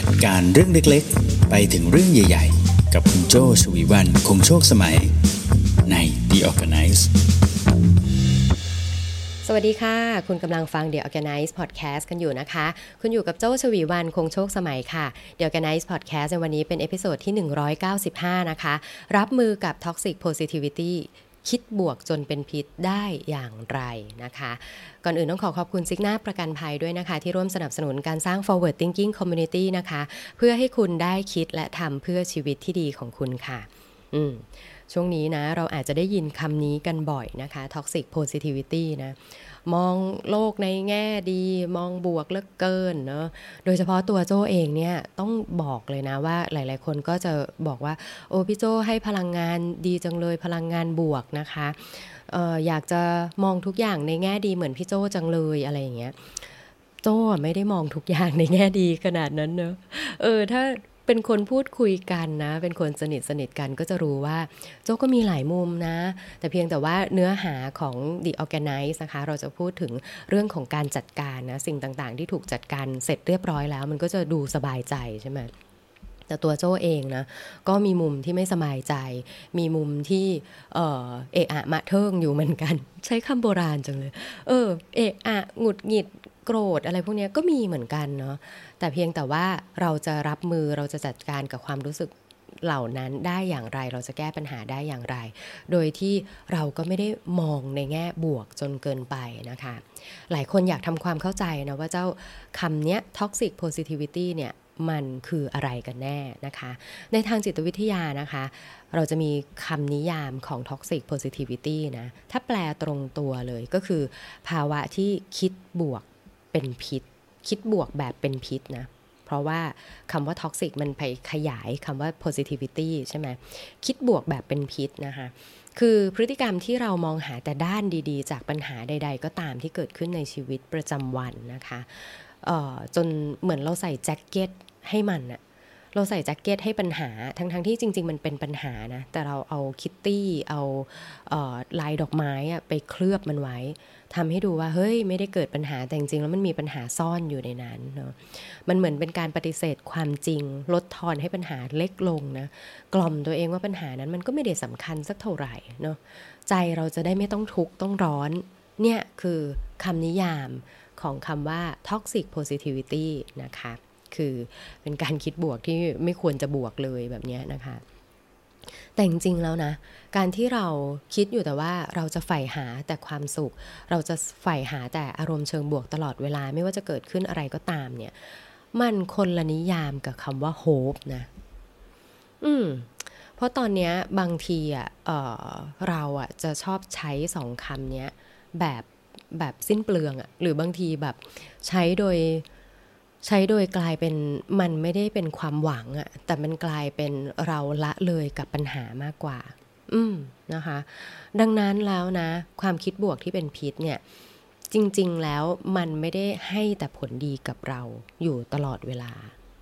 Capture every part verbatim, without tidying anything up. จัดการเรื่องเล็กๆไปถึงเรื่องใหญ่ๆกับคุณโจชวีวรรณคงโชคสมัยใน The Organize สวัสดีค่ะคุณกำลังฟัง The Organize Podcast กันอยู่นะคะคุณอยู่กับโจชวีวรรณคงโชคสมัยค่ะ The Organize Podcast ในวันนี้เป็นเอพิโซดที่หนึ่งร้อยเก้าสิบห้านะคะรับมือกับ Toxic Positivityคิดบวกจนเป็นพิษได้อย่างไรนะคะก่อนอื่นต้องขอขอบคุณซิกนาประกันภัยด้วยนะคะที่ร่วมสนับสนุนการสร้าง Forward Thinking Community นะคะเพื่อให้คุณได้คิดและทำเพื่อชีวิตที่ดีของคุณค่ะอืมช่วงนี้นะเราอาจจะได้ยินคำนี้กันบ่อยนะคะ Toxic Positivity นะมองโลกในแง่ดีมองบวกเหลือเกินเนาะโดยเฉพาะตัวโจ้เองเนี่ยต้องบอกเลยนะว่าหลายๆคนก็จะบอกว่าโอ้พี่โจ้ให้พลังงานดีจังเลยพลังงานบวกนะคะเอ่ออยากจะมองทุกอย่างในแง่ดีเหมือนพี่โจ้จังเลยอะไรอย่างเงี้ยโจ้ไม่ได้มองทุกอย่างในแง่ดีขนาดนั้นเนอะเออถ้าเป็นคนพูดคุยกันนะเป็นคนสนิทสนิทกันก็จะรู้ว่าโจ้ก็มีหลายมุมนะแต่เพียงแต่ว่าเนื้อหาของ The Organize นะคะเราจะพูดถึงเรื่องของการจัดการนะสิ่งต่างๆที่ถูกจัดการเสร็จเรียบร้อยแล้วมันก็จะดูสบายใจใช่ไหมแต่ตัวโจ้เองนะก็มีมุมที่ไม่สบายใจมีมุมที่เออเอะอะมะเทิงอยู่เหมือนกันใช้คำโบราณจังเลยเออเอะอะหงุดหงิดโกรธอะไรพวกนี้ก็มีเหมือนกันเนาะแต่เพียงแต่ว่าเราจะรับมือเราจะจัดการกับความรู้สึกเหล่านั้นได้อย่างไรเราจะแก้ปัญหาได้อย่างไรโดยที่เราก็ไม่ได้มองในแง่บวกจนเกินไปนะคะหลายคนอยากทำความเข้าใจนะว่าเจ้าคำเนี้ย Toxic Positivity เนี่ยมันคืออะไรกันแน่นะคะในทางจิตวิทยานะคะเราจะมีคำนิยามของ Toxic Positivity นะถ้าแปลตรงตัวเลยก็คือภาวะที่คิดบวกเป็นพิษคิดบวกแบบเป็นพิษนะเพราะว่าคำว่า toxic มันไปขยายคำว่า positivity ใช่ไหมคิดบวกแบบเป็นพิษนะคะคือพฤติกรรมที่เรามองหาแต่ด้านดีๆจากปัญหาใดๆก็ตามที่เกิดขึ้นในชีวิตประจำวันนะคะเอ่อจนเหมือนเราใส่แจ็คเก็ตให้มันนะเราใส่แจ็คเก็ตให้ปัญหาทั้งๆที่จริงๆมันเป็นปัญหานะแต่เราเอาคิตตี้เอาเอ่อลายดอกไม้อะไปเคลือบมันไว้ทำให้ดูว่าเฮ้ยไม่ได้เกิดปัญหาแต่จริงๆแล้วมันมีปัญหาซ่อนอยู่ในนั้นเนาะมันเหมือนเป็นการปฏิเสธความจริงลดทอนให้ปัญหาเล็กลงนะกล่อมตัวเองว่าปัญหานั้นมันก็ไม่ได้สำคัญสักเท่าไหร่เนาะใจเราจะได้ไม่ต้องทุกข์ต้องร้อนเนี่ยคือคำนิยามของคำว่า Toxic Positivity นะคะคือเป็นการคิดบวกที่ไม่ควรจะบวกเลยแบบนี้นะคะแต่จริงๆแล้วนะการที่เราคิดอยู่แต่ว่าเราจะใฝ่หาแต่ความสุขเราจะใฝ่หาแต่อารมณ์เชิงบวกตลอดเวลาไม่ว่าจะเกิดขึ้นอะไรก็ตามเนี่ยมันคนละนิยามกับคำว่า hope นะอืมเพราะตอนนี้บางทีอ่ะเอ่อเราอ่ะจะชอบใช้สองคำนี้แบบแบบสิ้นเปลืองอ่ะหรือบางทีแบบใช้โดยใช้โดยกลายเป็นมันไม่ได้เป็นความหวังอะแต่มันกลายเป็นเราละเลยกับปัญหามากกว่าอืมนะคะดังนั้นแล้วนะความคิดบวกที่เป็นพิษเนี่ยจริงๆแล้วมันไม่ได้ให้แต่ผลดีกับเราอยู่ตลอดเวลา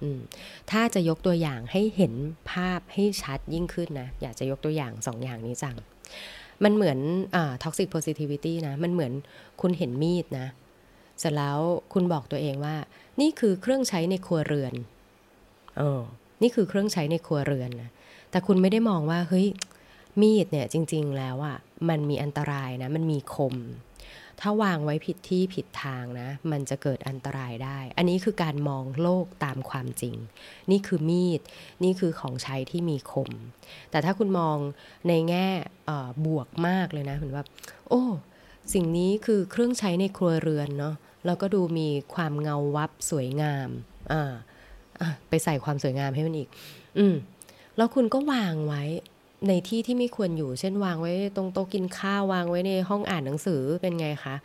อืมถ้าจะยกตัวอย่างให้เห็นภาพให้ชัดยิ่งขึ้นนะอยากจะยกตัวอย่างสองอย่างนี้จังมันเหมือนอ่า Toxic Positivity นะมันเหมือนคุณเห็นมีดนะเสร็จแล้วคุณบอกตัวเองว่านี่คือเครื่องใช้ในครัวเรือนเออนี่คือเครื่องใช้ในครัวเรือนนะแต่คุณไม่ได้มองว่าเฮ้ยมีดเนี่ยจริงๆแล้วอ่ะมันมีอันตรายนะมันมีคมถ้าวางไว้ผิดที่ผิดทางนะมันจะเกิดอันตรายได้อันนี้คือการมองโลกตามความจริงนี่คือมีดนี่คือของใช้ที่มีคมแต่ถ้าคุณมองในแง่เอ่อบวกมากเลยนะเหมือนว่าโอ้สิ่งนี้คือเครื่องใช้ในครัวเรือนเนาะแล้วก็ดูมีความเงาวับสวยงามอ่าไปใส่ความสวยงามให้มันอีกอืมแล้วคุณก็วางไว้ในที่ที่ไม่ควรอยู่เช่นวางไว้ตรงโต๊ะกินข้าววางไว้ในห้องอ่านหนังสือเป็นไงคะ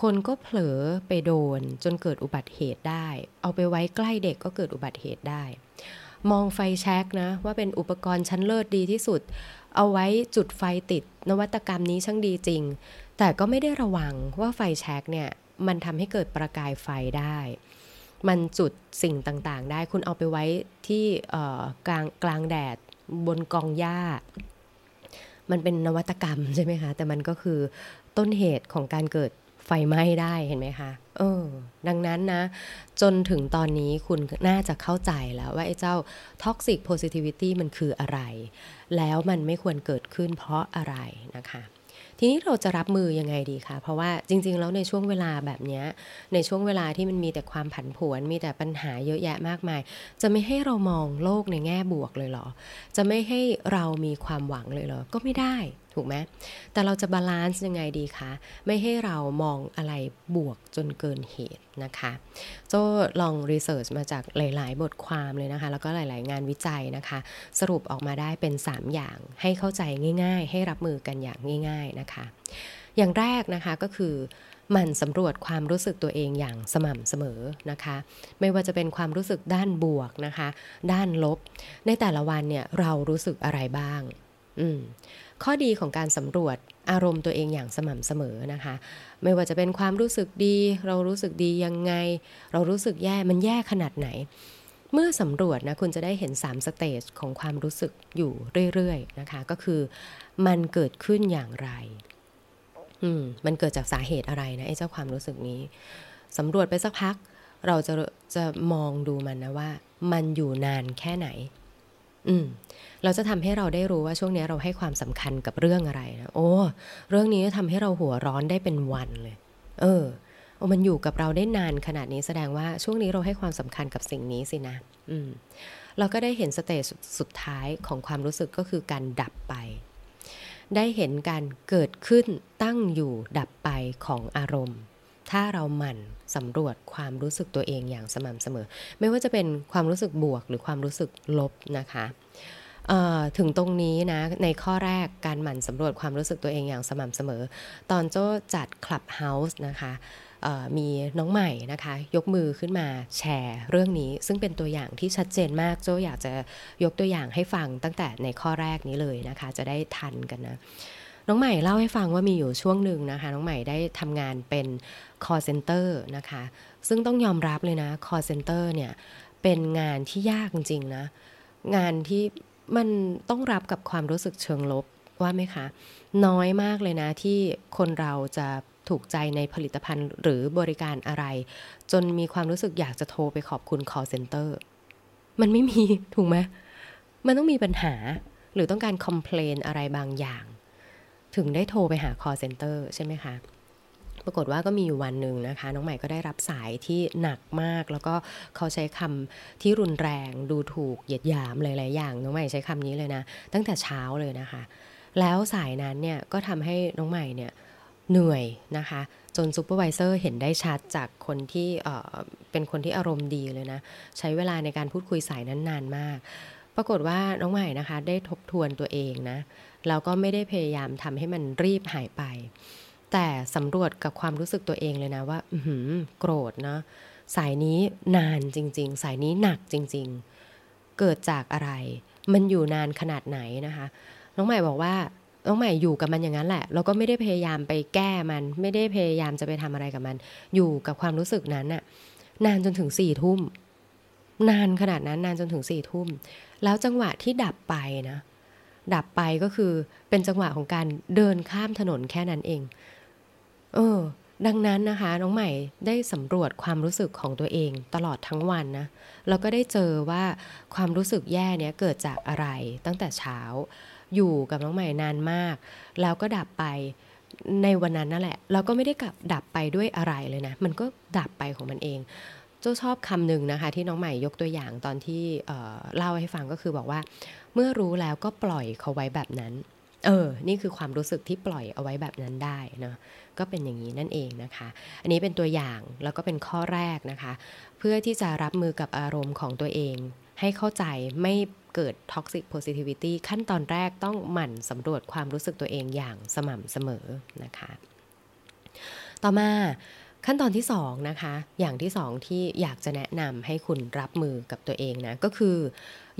คนก็เผลอไปโดนจนเกิดอุบัติเหตุได้เอาไปไว้ใกล้เด็กก็เกิดอุบัติเหตุได้มองไฟแช็กนะว่าเป็นอุปกรณ์ชั้นเลิศดีที่สุดเอาไว้จุดไฟติดนวัตกรรมนี้ช่างดีจริงแต่ก็ไม่ได้ระวังว่าไฟแช็กเนี่ยมันทำให้เกิดประกายไฟได้มันจุดสิ่งต่างๆได้คุณเอาไปไว้ที่เอ่อกลางกลางแดดบนกองหญ้ามันเป็นนวัตกรรมใช่ไหมคะแต่มันก็คือต้นเหตุของการเกิดไฟ ไฟไหม้ได้เห็นไหมคะเออดังนั้นนะจนถึงตอนนี้คุณน่าจะเข้าใจแล้วว่าไอ้เจ้า Toxic Positivity มันคืออะไรแล้วมันไม่ควรเกิดขึ้นเพราะอะไรนะคะทีนี้เราจะรับมือยังไงดีคะเพราะว่าจริงๆแล้วในช่วงเวลาแบบนี้ในช่วงเวลาที่มันมีแต่ความผันผวนมีแต่ปัญหาเยอะแยะมากมายจะไม่ให้เรามองโลกในแง่บวกเลยเหรอจะไม่ให้เรามีความหวังเลยเหรอก็ไม่ได้ถูกไหมแต่เราจะบาลานซ์ยังไงดีคะไม่ให้เรามองอะไรบวกจนเกินเหตุนะคะโจ้ลองรีเสิร์ชมาจากหลายๆบทความเลยนะคะแล้วก็หลายๆงานวิจัยนะคะสรุปออกมาได้เป็นสามอย่างให้เข้าใจง่ายๆให้รับมือกันอย่างง่ายๆนะคะอย่างแรกนะคะก็คือหมั่นสำรวจความรู้สึกตัวเองอย่างสม่ำเสมอนะคะไม่ว่าจะเป็นความรู้สึกด้านบวกนะคะด้านลบในแต่ละวันเนี่ยเรารู้สึกอะไรบ้างอืมข้อดีของการสำรวจอารมณ์ตัวเองอย่างสม่ำเสมอนะคะไม่ว่าจะเป็นความรู้สึกดีเรารู้สึกดียังไงเรารู้สึกแย่มันแย่ขนาดไหนเมื่อสำรวจนะคุณจะได้เห็นสามสเตจของความรู้สึกอยู่เรื่อยๆนะคะก็คือมันเกิดขึ้นอย่างไรอืมมันเกิดจากสาเหตุอะไรนะไอ้เจ้าความรู้สึกนี้สำรวจไปสักพักเราจะจะมองดูมันนะว่ามันอยู่นานแค่ไหนอืมเราจะทำให้เราได้รู้ว่าช่วงนี้เราให้ความสำคัญกับเรื่องอะไรนะโอ้เรื่องนี้ทำให้เราหัวร้อนได้เป็นวันเลยเออโอ้มันอยู่กับเราได้นานขนาดนี้แสดงว่าช่วงนี้เราให้ความสำคัญกับสิ่งนี้สินะอืมเราก็ได้เห็นสเตจสุดท้ายของความรู้สึกก็คือการดับไปได้เห็นการเกิดขึ้นตั้งอยู่ดับไปของอารมณ์ถ้าเราหมั่นสำรวจความรู้สึกตัวเองอย่างสม่ำเสมอไม่ว่าจะเป็นความรู้สึกบวกหรือความรู้สึกลบนะคะถึงตรงนี้นะในข้อแรกการหมั่นสำรวจความรู้สึกตัวเองอย่างสม่ำเสมอตอนโจ้จัด Clubhouse นะคะมีน้องใหม่นะคะยกมือขึ้นมาแชร์เรื่องนี้ซึ่งเป็นตัวอย่างที่ชัดเจนมากโจ้อยากจะยกตัวอย่างให้ฟังตั้งแต่ในข้อแรกนี้เลยนะคะจะได้ทันกันนะน้องใหม่เล่าให้ฟังว่ามีอยู่ช่วงหนึ่งนะคะน้องใหม่ได้ทำงานเป็น call center นะคะซึ่งต้องยอมรับเลยนะ call center เนี่ยเป็นงานที่ยากจริงๆนะงานที่มันต้องรับกับความรู้สึกเชิงลบว่าไหมคะน้อยมากเลยนะที่คนเราจะถูกใจในผลิตภัณฑ์หรือบริการอะไรจนมีความรู้สึกอยากจะโทรไปขอบคุณ call center มันไม่มีถูกไหมมันต้องมีปัญหาหรือต้องการ complain อะไรบางอย่างถึงได้โทรไปหา call center ใช่ไหมคะปรากฏว่าก็มีอยู่วันหนึ่งนะคะน้องใหม่ก็ได้รับสายที่หนักมากแล้วก็เขาใช้คำที่รุนแรงดูถูกเหยียดหยามหลายๆอย่างน้องใหม่ใช้คำนี้เลยนะตั้งแต่เช้าเลยนะคะแล้วสายนั้นเนี่ยก็ทำให้น้องใหม่เนี่ยเหนื่อยนะคะจนซูเปอร์ไวเซอร์เห็นได้ชัดจากคนที่เอ่อเป็นคนที่อารมณ์ดีเลยนะใช้เวลาในการพูดคุยสายนั้นนานมากปรากฏว่าน้องใหม่นะคะได้ทบทวนตัวเองนะแล้วก็ไม่ได้พยายามทำให้มันรีบหายไปแต่สำรวจกับความรู้สึกตัวเองเลยนะว่าอื้อหือโกรธนะสายนี้นานจริงๆสายนี้หนักจริงๆเกิดจากอะไรมันอยู่นานขนาดไหนนะคะน้องใหม่บอกว่าน้องใหม่อยู่กับมันอย่างนั้นแหละแล้วก็ไม่ได้พยายามไปแก้มันไม่ได้พยายามจะไปทำอะไรกับมันอยู่กับความรู้สึกนั้นน่ะนานจนถึงสี่ทุ่มนานขนาดนั้นนานจนถึงสี่ทุ่มแล้วจังหวะที่ดับไปนะดับไปก็คือเป็นจังหวะของการเดินข้ามถนนแค่นั้นเองเออดังนั้นนะคะน้องใหม่ได้สำรวจความรู้สึกของตัวเองตลอดทั้งวันนะแล้วก็ได้เจอว่าความรู้สึกแย่เนี้ยเกิดจากอะไรตั้งแต่เช้าอยู่กับน้องใหม่นานมากแล้วก็ดับไปในวันนั้นนั่นแหละแล้วก็ไม่ได้กลับดับไปด้วยอะไรเลยนะมันก็ดับไปของมันเองโจ้ชอบคำหนึ่งนะคะที่น้องใหม่ยกตัวอย่างตอนที่ เอ่อ เล่าให้ฟังก็คือบอกว่าเมื่อรู้แล้วก็ปล่อยเขาไว้แบบนั้นเออนี่คือความรู้สึกที่ปล่อยเอาไว้แบบนั้นได้นะก็เป็นอย่างนี้นั่นเองนะคะอันนี้เป็นตัวอย่างแล้วก็เป็นข้อแรกนะคะเพื่อที่จะรับมือกับอารมณ์ของตัวเองให้เข้าใจไม่เกิด Toxic Positivity ขั้นตอนแรกต้องหมั่นสำรวจความรู้สึกตัวเองอย่างสม่ำเสมอนะคะต่อมาขั้นตอนที่สองนะคะอย่างที่สองที่อยากจะแนะนำให้คุณรับมือกับตัวเองนะก็คือ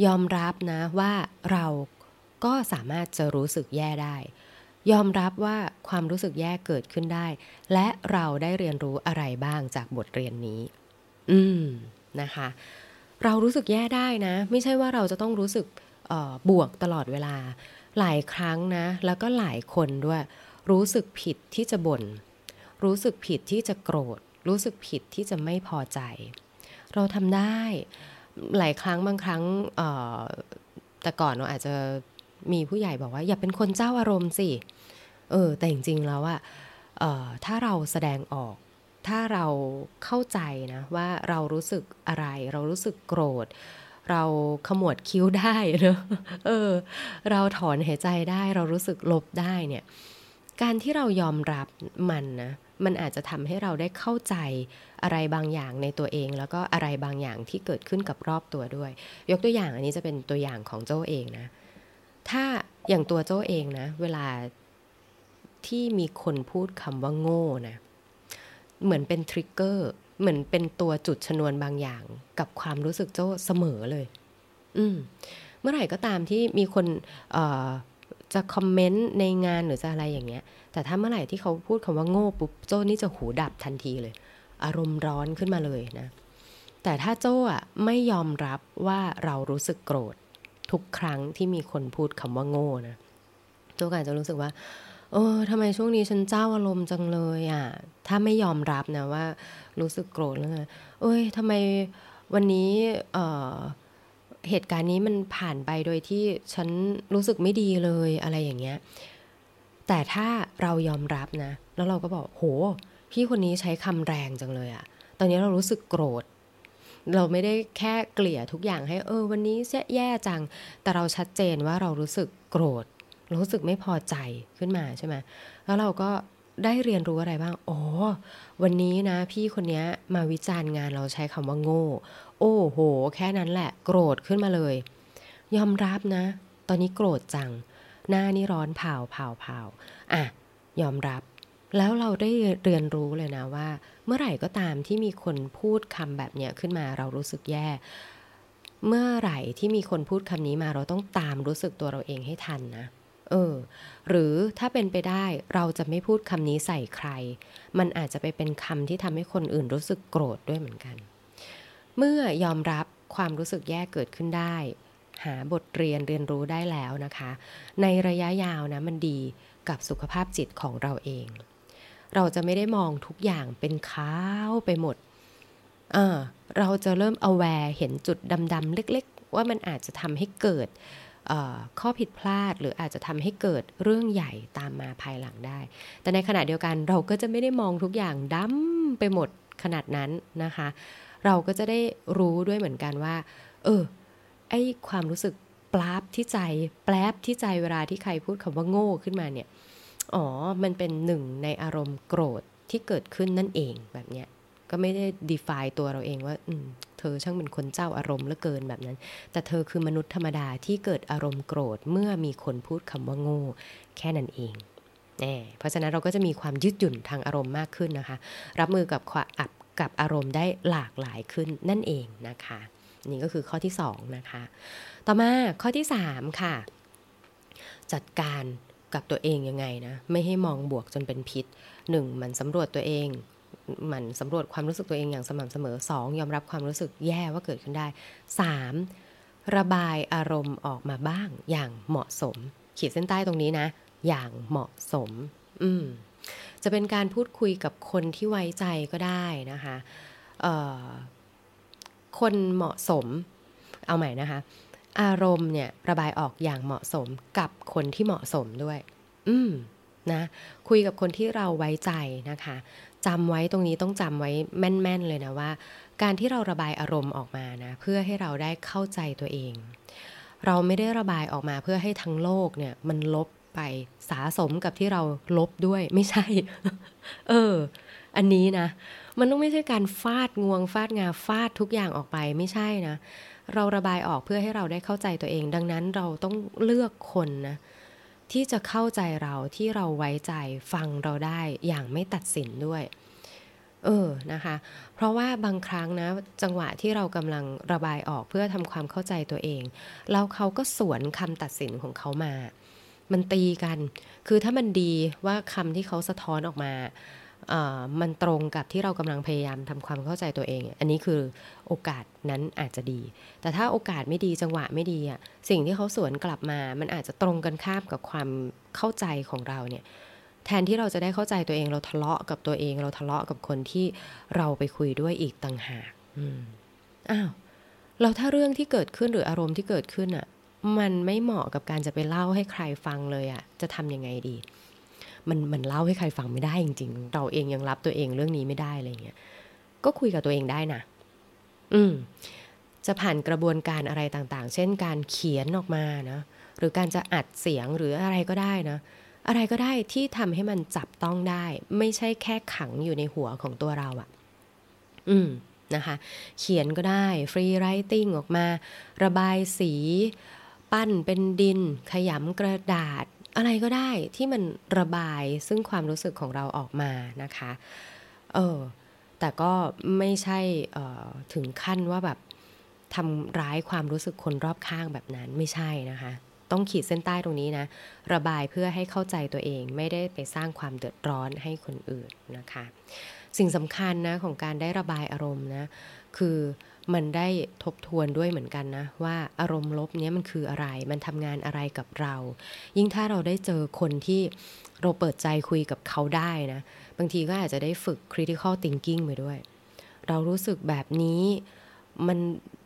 ยอมรับนะว่าเราก็สามารถจะรู้สึกแย่ได้ยอมรับว่าความรู้สึกแย่เกิดขึ้นได้และเราได้เรียนรู้อะไรบ้างจากบทเรียนนี้อืมนะคะเรารู้สึกแย่ได้นะไม่ใช่ว่าเราจะต้องรู้สึกเอ่อบวกตลอดเวลาหลายครั้งนะแล้วก็หลายคนด้วยรู้สึกผิดที่จะบ่น รู้สึกผิดที่จะโกรธรู้สึกผิดที่จะไม่พอใจเราทำได้หลายครั้งบางครั้งแต่ก่อนเราอาจจะมีผู้ใหญ่บอกว่าอย่าเป็นคนเจ้าอารมณ์สิเออแต่จริงๆแล้วอะเอ่อถ้าเราแสดงออกถ้าเราเข้าใจนะว่าเรารู้สึกอะไรเรารู้สึกโกรธเราขมวดคิ้วได้เนอะเออเราถอนหายใจได้เรารู้สึกลบได้เนี่ยการที่เรายอมรับมันนะมันอาจจะทำให้เราได้เข้าใจอะไรบางอย่างในตัวเองแล้วก็อะไรบางอย่างที่เกิดขึ้นกับรอบตัวด้วยยกตัวอย่างอันนี้จะเป็นตัวอย่างของโจ้เองนะถ้าอย่างตัวโจ้เองนะเวลาที่มีคนพูดคำว่าโง่นะเหมือนเป็นทริกเกอร์เหมือนเป็นตัวจุดชนวนบางอย่างกับความรู้สึกโจ้เสมอเลยอืมเมื่อไหร่ก็ตามที่มีคนเอ่อจะคอมเมนต์ในงานหรือจะอะไรอย่างเงี้ยแต่ถ้าเมื่อไหร่ที่เขาพูดคำว่าโง่ปุ๊บโจ้นี่จะหูดับทันทีเลยอารมณ์ร้อนขึ้นมาเลยนะแต่ถ้าโจ้อะไม่ยอมรับว่าเรารู้สึกโกรธทุกครั้งที่มีคนพูดคำว่าโง่นะโจ้ก็อาจจะรู้สึกว่าเออทำไมช่วงนี้ฉันเจ้าอารมณ์จังเลยอ่ะถ้าไม่ยอมรับนะว่ารู้สึกโกรธแล้วนะเอ้ยทำไมวันนี้เอ่อเหตุการณ์นี้มันผ่านไปโดยที่ฉันรู้สึกไม่ดีเลยอะไรอย่างเงี้ยแต่ถ้าเรายอมรับนะแล้วเราก็บอกโหพี่คนนี้ใช้คำแรงจังเลยอ่ะตอนนี้เรารู้สึกโกรธเราไม่ได้แค่เกลี่ยทุกอย่างให้เออวันนี้แย่จังแต่เราชัดเจนว่าเรารู้สึกโกรธรู้สึกไม่พอใจขึ้นมาใช่ไหมแล้วเราก็ได้เรียนรู้อะไรบ้างอ๋อวันนี้นะพี่คนนี้มาวิจารณ์งานเราใช้คำว่าโง่โอ้โหแค่นั้นแหละโกรธขึ้นมาเลยยอมรับนะตอนนี้โกรธจังหน้านี่ร้อนเผาเผาเผาอ่ะยอมรับแล้วเราได้เรียนรู้เลยนะว่าเมื่อไหร่ก็ตามที่มีคนพูดคำแบบเนี้ยขึ้นมาเรารู้สึกแย่เมื่อไหร่ที่มีคนพูดคำนี้มาเราต้องตามรู้สึกตัวเราเองให้ทันนะเออหรือถ้าเป็นไปได้เราจะไม่พูดคำนี้ใส่ใครมันอาจจะไปเป็นคำที่ทำให้คนอื่นรู้สึกโกรธด้วยเหมือนกันเมื่อยอมรับความรู้สึกแย่เกิดขึ้นได้หาบทเรียนเรียนรู้ได้แล้วนะคะในระยะยาวนะมันดีกับสุขภาพจิตของเราเองเราจะไม่ได้มองทุกอย่างเป็นขาวไปหมดเออเราจะเริ่ม aware เห็นจุดดำๆเล็กๆว่ามันอาจจะทำให้เกิดข้อผิดพลาดหรืออาจจะทำให้เกิดเรื่องใหญ่ตามมาภายหลังได้แต่ในขณะเดียวกันเราก็จะไม่ได้มองทุกอย่างดำไปหมดขนาดนั้นนะคะเราก็จะได้รู้ด้วยเหมือนกันว่าเออไอ้ความรู้สึกปลาบที่ใจแปลบที่ใจเวลาที่ใครพูดคำว่าโง่ขึ้นมาเนี่ยอ๋อมันเป็นหนึ่งในอารมณ์โกรธที่เกิดขึ้นนั่นเองแบบเนี้ยก็ไม่ได้ define ตัวเราเองว่าเธอช่างเป็นคนเจ้าอารมณ์เหลือเกินแบบนั้นแต่เธอคือมนุษย์ธรรมดาที่เกิดอารมณ์โกรธเมื่อมีคนพูดคำว่าโง่แค่นั้นเองแน่เพราะฉะนั้นเราก็จะมีความยืดหยุ่นทางอารมณ์มากขึ้นนะคะรับมือกับความอับกับอารมณ์ได้หลากหลายขึ้นนั่นเองนะคะนี่ก็คือข้อที่สองนะคะต่อมาข้อที่สามค่ะจัดการกับตัวเองยังไงนะไม่ให้มองบวกจนเป็นพิษหนึ่งมันสำรวจตัวเองมันสำรวจความรู้สึกตัวเองอย่างสม่ำเสมอสองยอมรับความรู้สึกแย่ว่าเกิดขึ้นได้สามระบายอารมณ์ออกมาบ้างอย่างเหมาะสมขีดเส้นใต้ตรงนี้นะอย่างเหมาะสมอืมจะเป็นการพูดคุยกับคนที่ไว้ใจก็ได้นะคะเอ่อคนเหมาะสมเอาใหม่นะคะอารมณ์เนี่ยระบายออกอย่างเหมาะสมกับคนที่เหมาะสมด้วยอืมนะคุยกับคนที่เราไว้ใจนะคะจำไว้ตรงนี้ต้องจำไว้แม่นๆเลยนะว่าการที่เราระบายอารมณ์ออกมานะเพื่อให้เราได้เข้าใจตัวเองเราไม่ได้ระบายออกมาเพื่อให้ทั้งโลกเนี่ยมันลบไปสะสมกับที่เราลบด้วยไม่ใช่ เอออันนี้นะมันต้องไม่ใช่การฟาดงวงฟาดงาฟาดทุกอย่างออกไปไม่ใช่นะเราระบายออกเพื่อให้เราได้เข้าใจตัวเองดังนั้นเราต้องเลือกคนนะที่จะเข้าใจเราที่เราไว้ใจฟังเราได้อย่างไม่ตัดสินด้วยเออนะคะเพราะว่าบางครั้งนะจังหวะที่เรากำลังระบายออกเพื่อทำความเข้าใจตัวเองแล้วเขาก็สวนคำตัดสินของเขามามันตีกันคือถ้ามันดีว่าคำที่เขาสะท้อนออกมาเอ่อมันตรงกับที่เรากำลังพยายามทำความเข้าใจตัวเองอันนี้คือโอกาสนั้นอาจจะดีแต่ถ้าโอกาสไม่ดีจังหวะไม่ดีอ่ะสิ่งที่เขาสวนกลับมามันอาจจะตรงกันข้ามกับความเข้าใจของเราเนี่ย แทนที่เราจะได้เข้าใจตัวเองเราทะเลาะกับตัวเองเราทะเลาะกับคนที่เราไปคุยด้วยอีกต่างหากอ้าวแล้วถ้าเรื่องที่เกิดขึ้นหรืออารมณ์ที่เกิดขึ้นอ่ะมันไม่เหมาะกับการจะไปเล่าให้ใครฟังเลยอ่ะจะทำยังไงดีมันมันเล่าให้ใครฟังไม่ได้จริงๆเราเองยังรับตัวเองเรื่องนี้ไม่ได้อะไรเงี้ยก็คุยกับตัวเองได้นะอืมจะผ่านกระบวนการอะไรต่างๆเช่นการเขียนออกมานะหรือการจะอัดเสียงหรืออะไรก็ได้นะอะไรก็ได้ที่ทำให้มันจับต้องได้ไม่ใช่แค่ขังอยู่ในหัวของตัวเราอ่ะอืมนะคะเขียนก็ได้ฟรีไรติ้งออกมาระบายสีปั้นเป็นดินขยำกระดาษอะไรก็ได้ที่มันระบายซึ่งความรู้สึกของเราออกมานะคะเออแต่ก็ไม่ใช่เอ่อถึงขั้นว่าแบบทำร้ายความรู้สึกคนรอบข้างแบบนั้นไม่ใช่นะคะต้องขีดเส้นใต้ตรงนี้นะระบายเพื่อให้เข้าใจตัวเองไม่ได้ไปสร้างความเดือดร้อนให้คนอื่นนะคะสิ่งสำคัญนะของการได้ระบายอารมณ์นะคือมันได้ทบทวนด้วยเหมือนกันนะว่าอารมณ์ลบเนี้ยมันคืออะไรมันทำงานอะไรกับเรายิ่งถ้าเราได้เจอคนที่เราเปิดใจคุยกับเขาได้นะบางทีก็อาจจะได้ฝึก critical thinking ไปด้วยเรารู้สึกแบบนี้มัน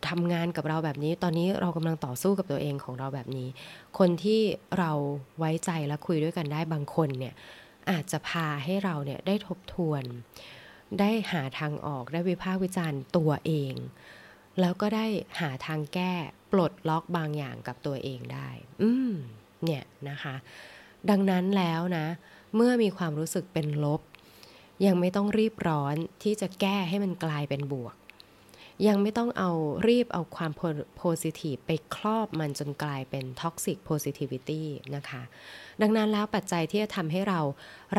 ทำงานกับเราแบบนี้ตอนนี้เรากำลังต่อสู้กับตัวเองของเราแบบนี้คนที่เราไว้ใจและคุยด้วยกันได้บางคนเนี่ยอาจจะพาให้เราเนี่ยได้ทบทวนได้หาทางออกได้วิพากษ์วิจารณ์ตัวเองแล้วก็ได้หาทางแก้ปลดล็อกบางอย่างกับตัวเองได้อืมเนี่ยนะคะดังนั้นแล้วนะเมื่อมีความรู้สึกเป็นลบยังไม่ต้องรีบร้อนที่จะแก้ให้มันกลายเป็นบวกยังไม่ต้องเอารีบเอาความโพสิทีฟไปครอบมันจนกลายเป็นท็อกซิกโพสิทิวิตี้นะคะดังนั้นแล้วปัจจัยที่จะทำให้เรา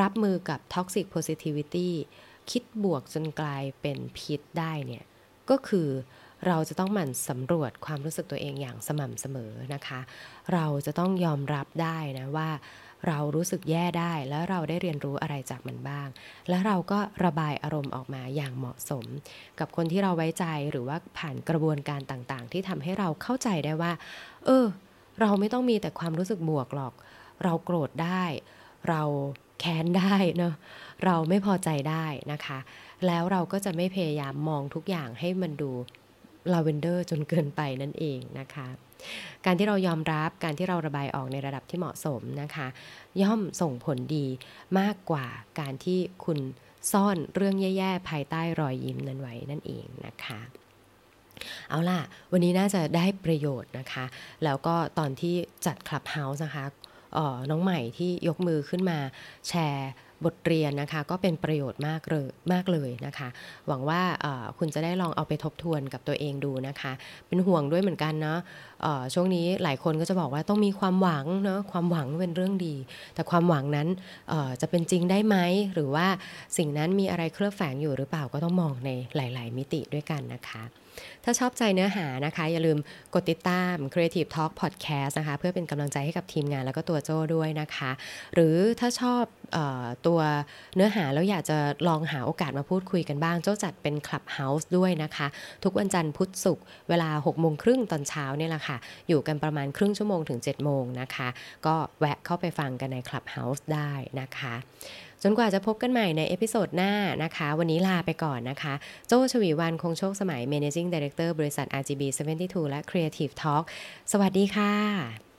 รับมือกับท็อกซิกโพสิทิวิตี้คิดบวกจนกลายเป็นพิษได้เนี่ยก็คือเราจะต้องหมั่นสำรวจความรู้สึกตัวเองอย่างสม่ำเสมอนะคะเราจะต้องยอมรับได้นะว่าเรารู้สึกแย่ได้แล้วเราได้เรียนรู้อะไรจากมันบ้างแล้วเราก็ระบายอารมณ์ออกมาอย่างเหมาะสมกับคนที่เราไว้ใจหรือว่าผ่านกระบวนการต่างๆที่ทำให้เราเข้าใจได้ว่าเออเราไม่ต้องมีแต่ความรู้สึกบวกหรอกเราโกรธได้เราแค้นได้เนาะเราไม่พอใจได้นะคะแล้วเราก็จะไม่พยายามมองทุกอย่างให้มันดูลาเวนเดอร์จนเกินไปนั่นเองนะคะการที่เรายอมรับการที่เราระบายออกในระดับที่เหมาะสมนะคะย่อมส่งผลดีมากกว่าการที่คุณซ่อนเรื่องแย่ๆภายใต้รอยยิ้มนั้นไว้นั่นเองนะคะเอาล่ะวันนี้น่าจะได้ประโยชน์นะคะแล้วก็ตอนที่จัด Clubhouse นะคะเอ่อน้องใหม่ที่ยกมือขึ้นมาแชร์บทเรียนนะคะก็เป็นประโยชน์มากเลยมากเลยนะคะหวังว่าคุณจะได้ลองเอาไปทบทวนกับตัวเองดูนะคะเป็นห่วงด้วยเหมือนกันเนาะช่วงนี้หลายคนก็จะบอกว่าต้องมีความหวังเนาะความหวังเป็นเรื่องดีแต่ความหวังนั้นจะเป็นจริงได้ไหมหรือว่าสิ่งนั้นมีอะไรเคลือบแฝงอยู่หรือเปล่าก็ต้องมองในหลายๆมิติด้วยกันนะคะถ้าชอบใจเนื้อหานะคะอย่าลืมกดติดตาม Creative Talk Podcast นะคะเพื่อเป็นกำลังใจให้กับทีมงานแล้วก็ตัวโจ้ด้วยนะคะหรือถ้าชอบเอ่อตัวเนื้อหาแล้วอยากจะลองหาโอกาสมาพูดคุยกันบ้างโจ้จัดเป็น Clubhouse ด้วยนะคะทุกวันจันทร์พุธศุกร์เวลา หกโมงครึ่ง ตอนเช้าเนี่ยแหละค่ะอยู่กันประมาณครึ่งชั่วโมงถึง เจ็ดโมงนะคะก็แวะเข้าไปฟังกันใน Clubhouse ได้นะคะจนกว่าจะพบกันใหม่ในเอพิโซดหน้านะคะวันนี้ลาไปก่อนนะคะโจ้ชวีวรรณคงโชคสมัย Managing Director บริษัท อาร์ จี บี เจ็ดสิบสอง และ Creative Talk สวัสดีค่ะ